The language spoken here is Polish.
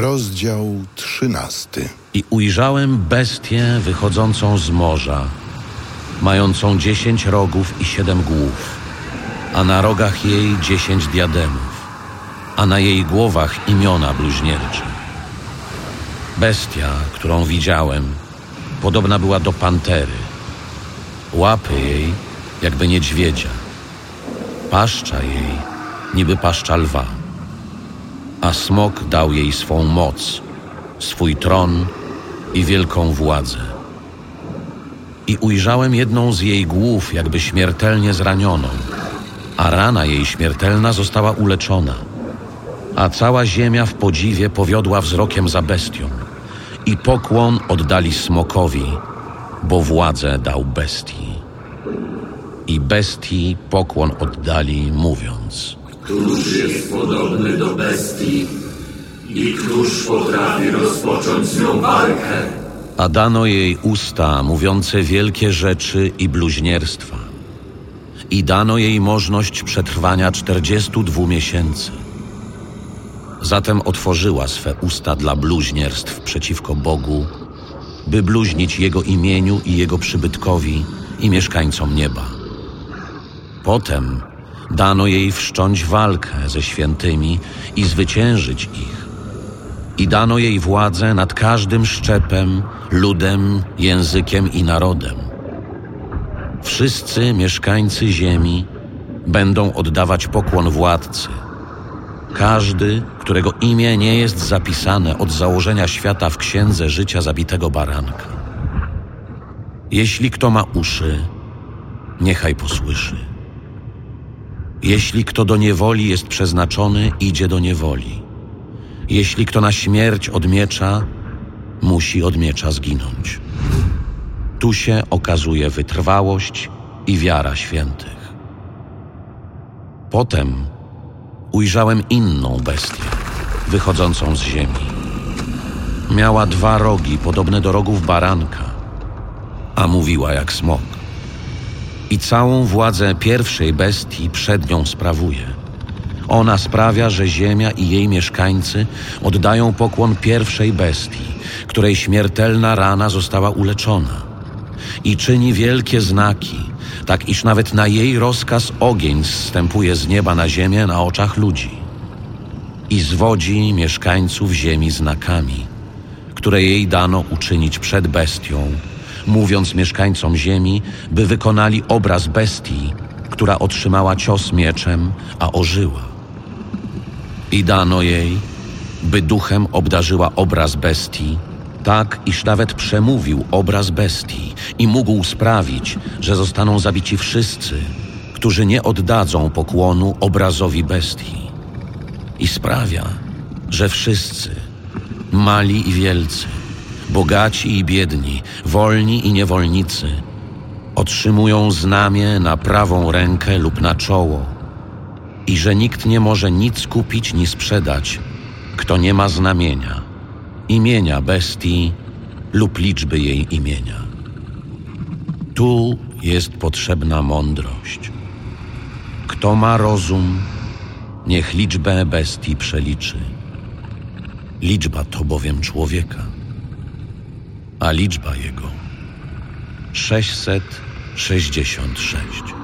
Rozdział 13. I ujrzałem bestię wychodzącą z morza, mającą 10 rogów i 7 głów, a na rogach jej 10 diademów, a na jej głowach imiona bluźniercze. Bestia, którą widziałem, podobna była do pantery. Łapy jej jakby niedźwiedzia. Paszcza jej niby paszcza lwa. A smok dał jej swą moc, swój tron i wielką władzę. I ujrzałem jedną z jej głów jakby śmiertelnie zranioną, a rana jej śmiertelna została uleczona. A cała ziemia w podziwie powiodła wzrokiem za bestią. I pokłon oddali smokowi, bo władzę dał bestii. I bestii pokłon oddali, mówiąc: Któż jest podobny do bestii i któż potrafi rozpocząć z nią walkę? A dano jej usta mówiące wielkie rzeczy i bluźnierstwa. I dano jej możność przetrwania 42 miesięcy. Zatem otworzyła swe usta dla bluźnierstw przeciwko Bogu, by bluźnić Jego imieniu i Jego przybytkowi i mieszkańcom nieba. Potem dano jej wszcząć walkę ze świętymi i zwyciężyć ich. I dano jej władzę nad każdym szczepem, ludem, językiem i narodem. Wszyscy mieszkańcy ziemi będą oddawać pokłon władcy. Każdy, którego imię nie jest zapisane od założenia świata w księdze życia zabitego baranka. Jeśli kto ma uszy, niechaj posłyszy. Jeśli kto do niewoli jest przeznaczony, idzie do niewoli. Jeśli kto na śmierć od miecza, musi od miecza zginąć. Tu się okazuje wytrwałość i wiara świętych. Potem ujrzałem inną bestię, wychodzącą z ziemi. Miała 2 rogi, podobne do rogów baranka, a mówiła jak smok. I całą władzę pierwszej bestii przed nią sprawuje. Ona sprawia, że ziemia i jej mieszkańcy oddają pokłon pierwszej bestii, której śmiertelna rana została uleczona. I czyni wielkie znaki, tak iż nawet na jej rozkaz ogień zstępuje z nieba na ziemię na oczach ludzi. I zwodzi mieszkańców ziemi znakami, które jej dano uczynić przed bestią, mówiąc mieszkańcom ziemi, by wykonali obraz bestii, która otrzymała cios mieczem, a ożyła. I dano jej, by duchem obdarzyła obraz bestii, tak iż nawet przemówił obraz bestii i mógł sprawić, że zostaną zabici wszyscy, którzy nie oddadzą pokłonu obrazowi bestii. I sprawia, że wszyscy, mali i wielcy, bogaci i biedni, wolni i niewolnicy, otrzymują znamię na prawą rękę lub na czoło i że nikt nie może nic kupić ni sprzedać, kto nie ma znamienia, imienia bestii lub liczby jej imienia. Tu jest potrzebna mądrość. Kto ma rozum, niech liczbę bestii przeliczy. Liczba to bowiem człowieka, a liczba jego 666.